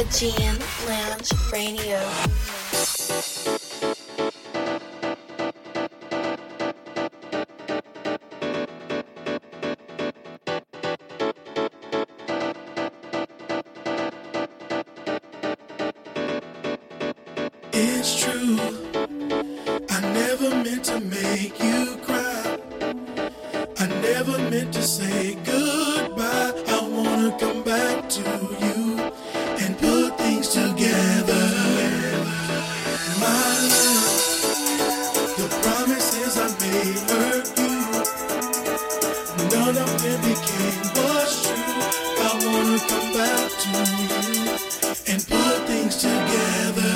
Aegean Lounge Radio. It's true, I never meant to make you cry. I never meant to say goodbye. I wanna come back to you and put things together. My love, the promises I made hurt you. None of them became what's true. I wanna come back to you and put things together.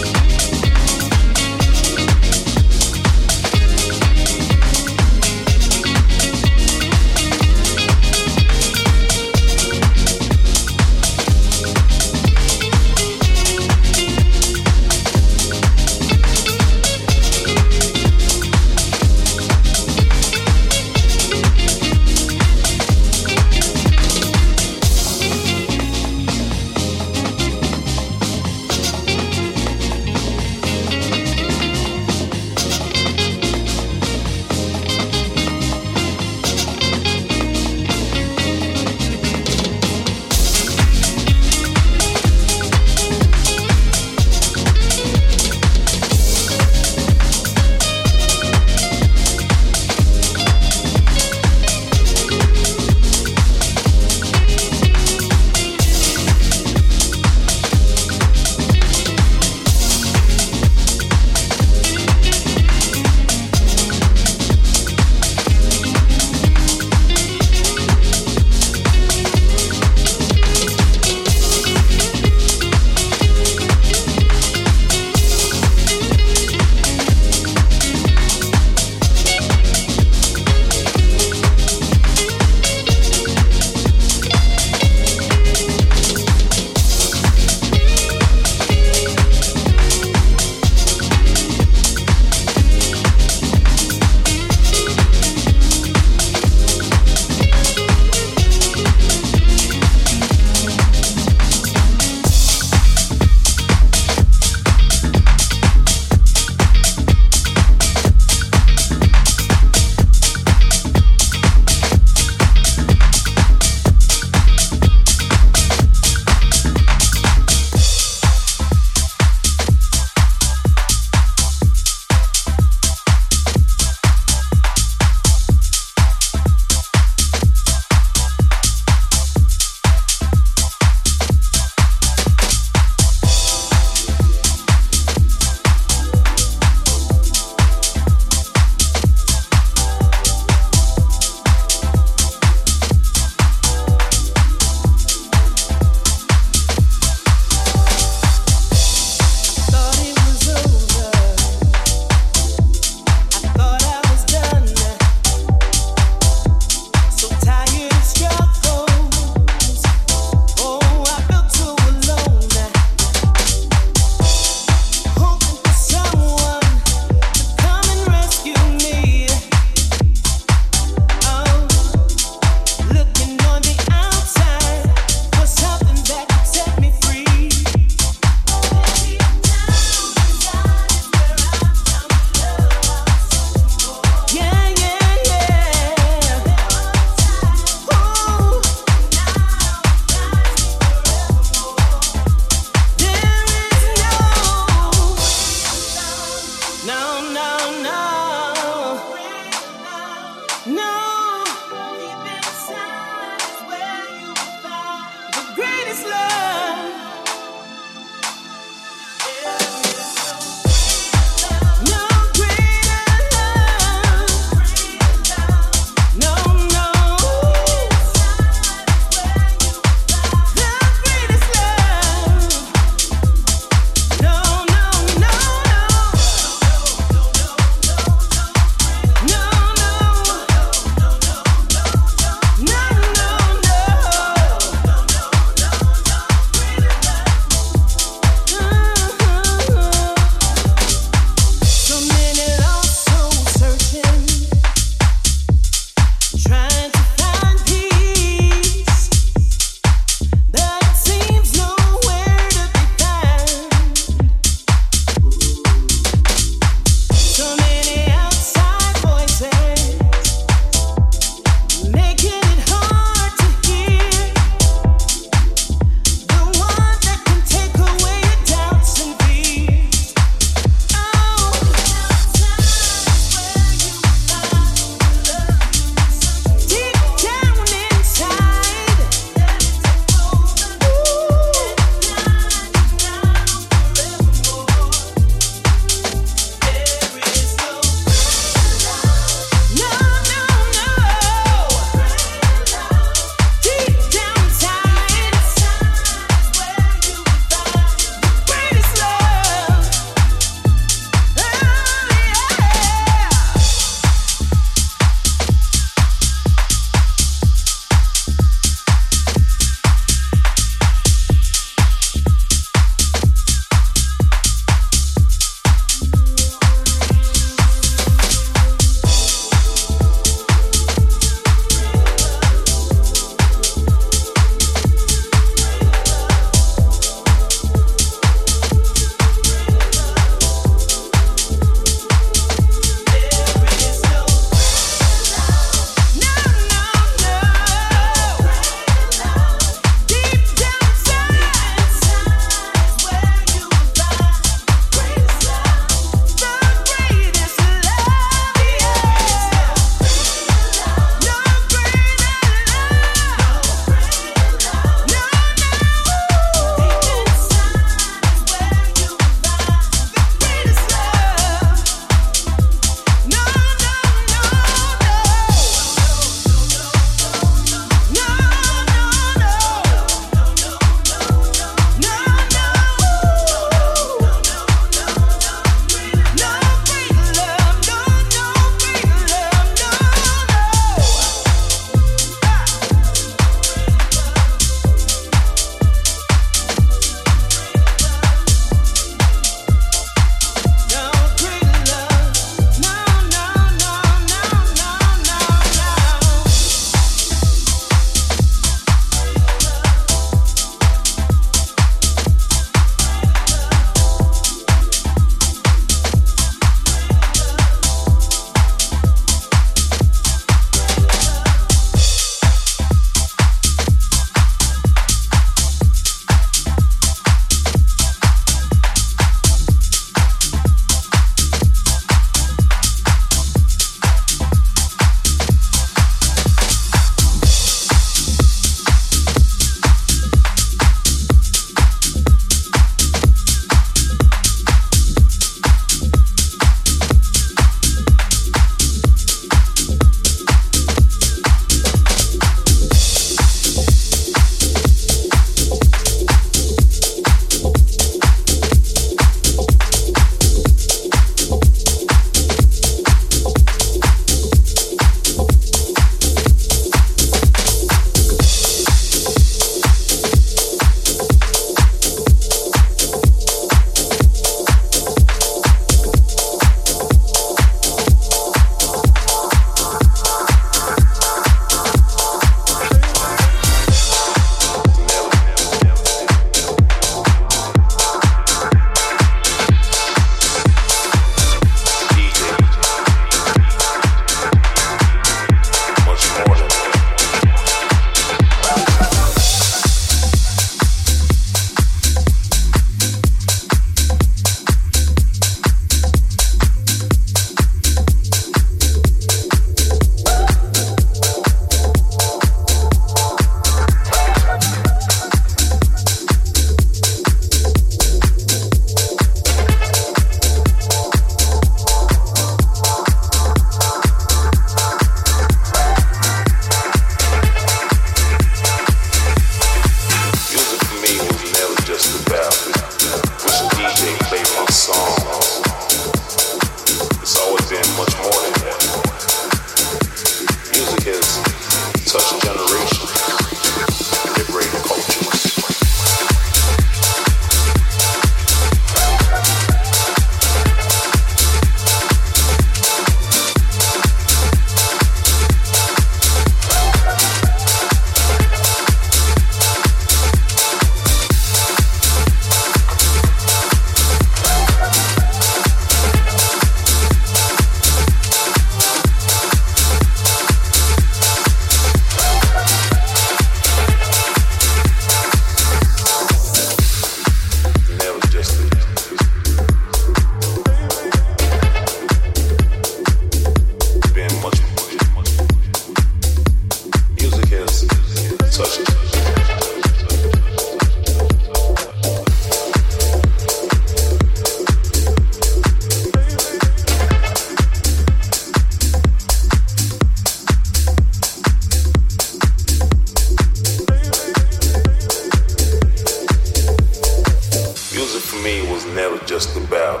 for me was never just about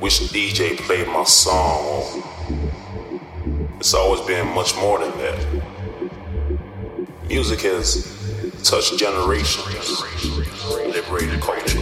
which DJ played my song. It's always been much more than that. Music has touched generations, liberated cultures.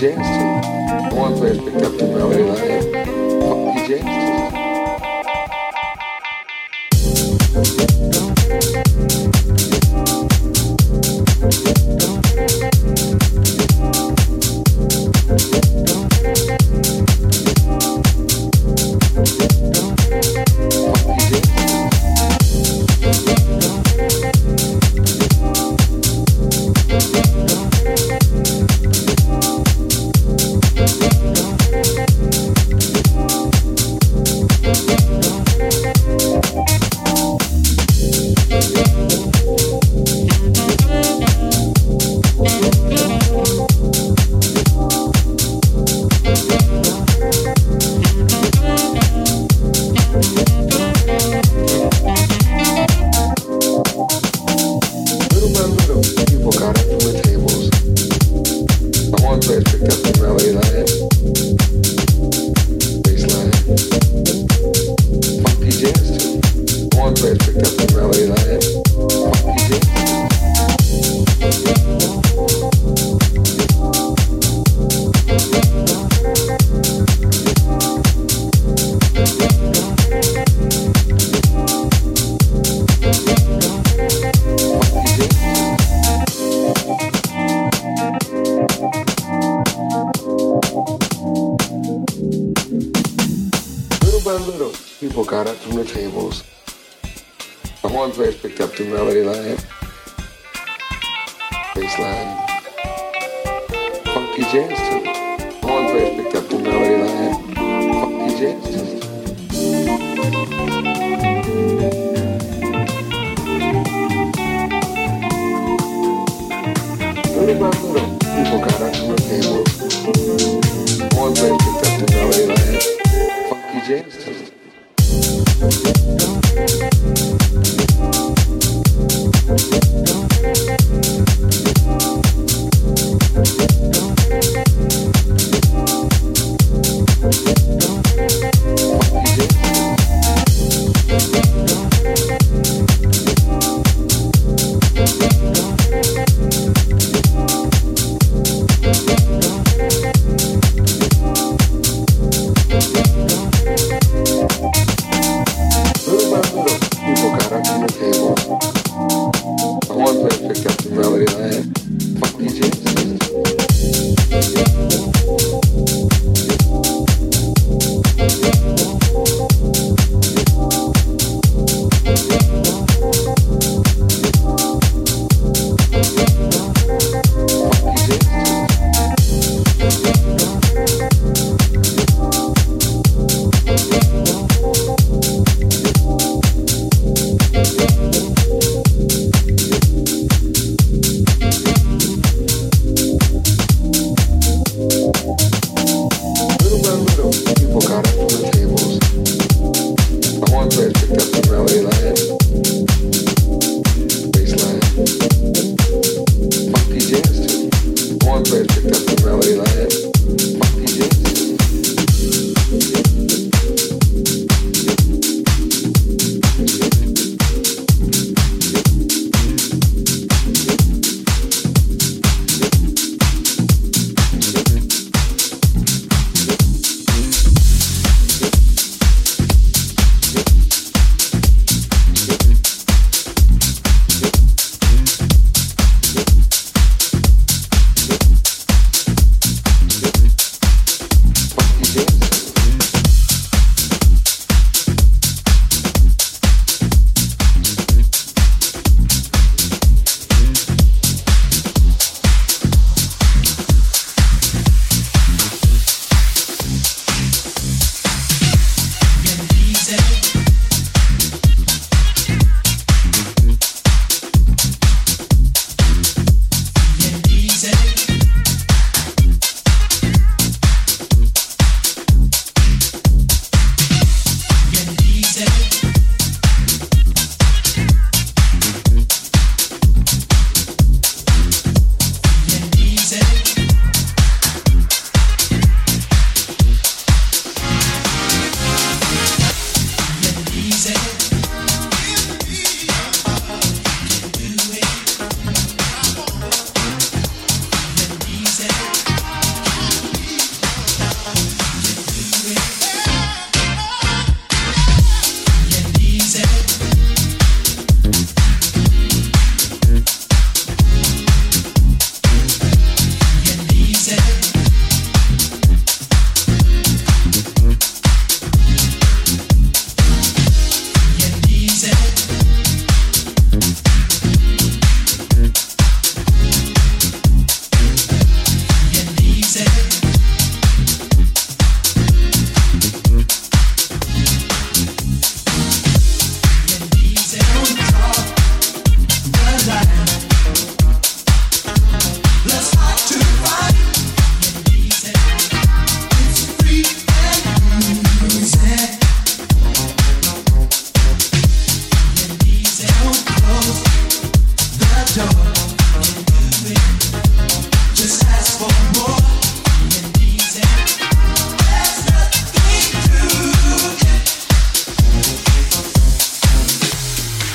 Jazz.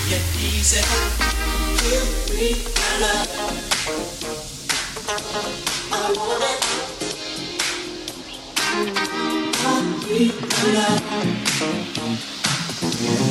yet easy. Give me your love. I want it. I need your love.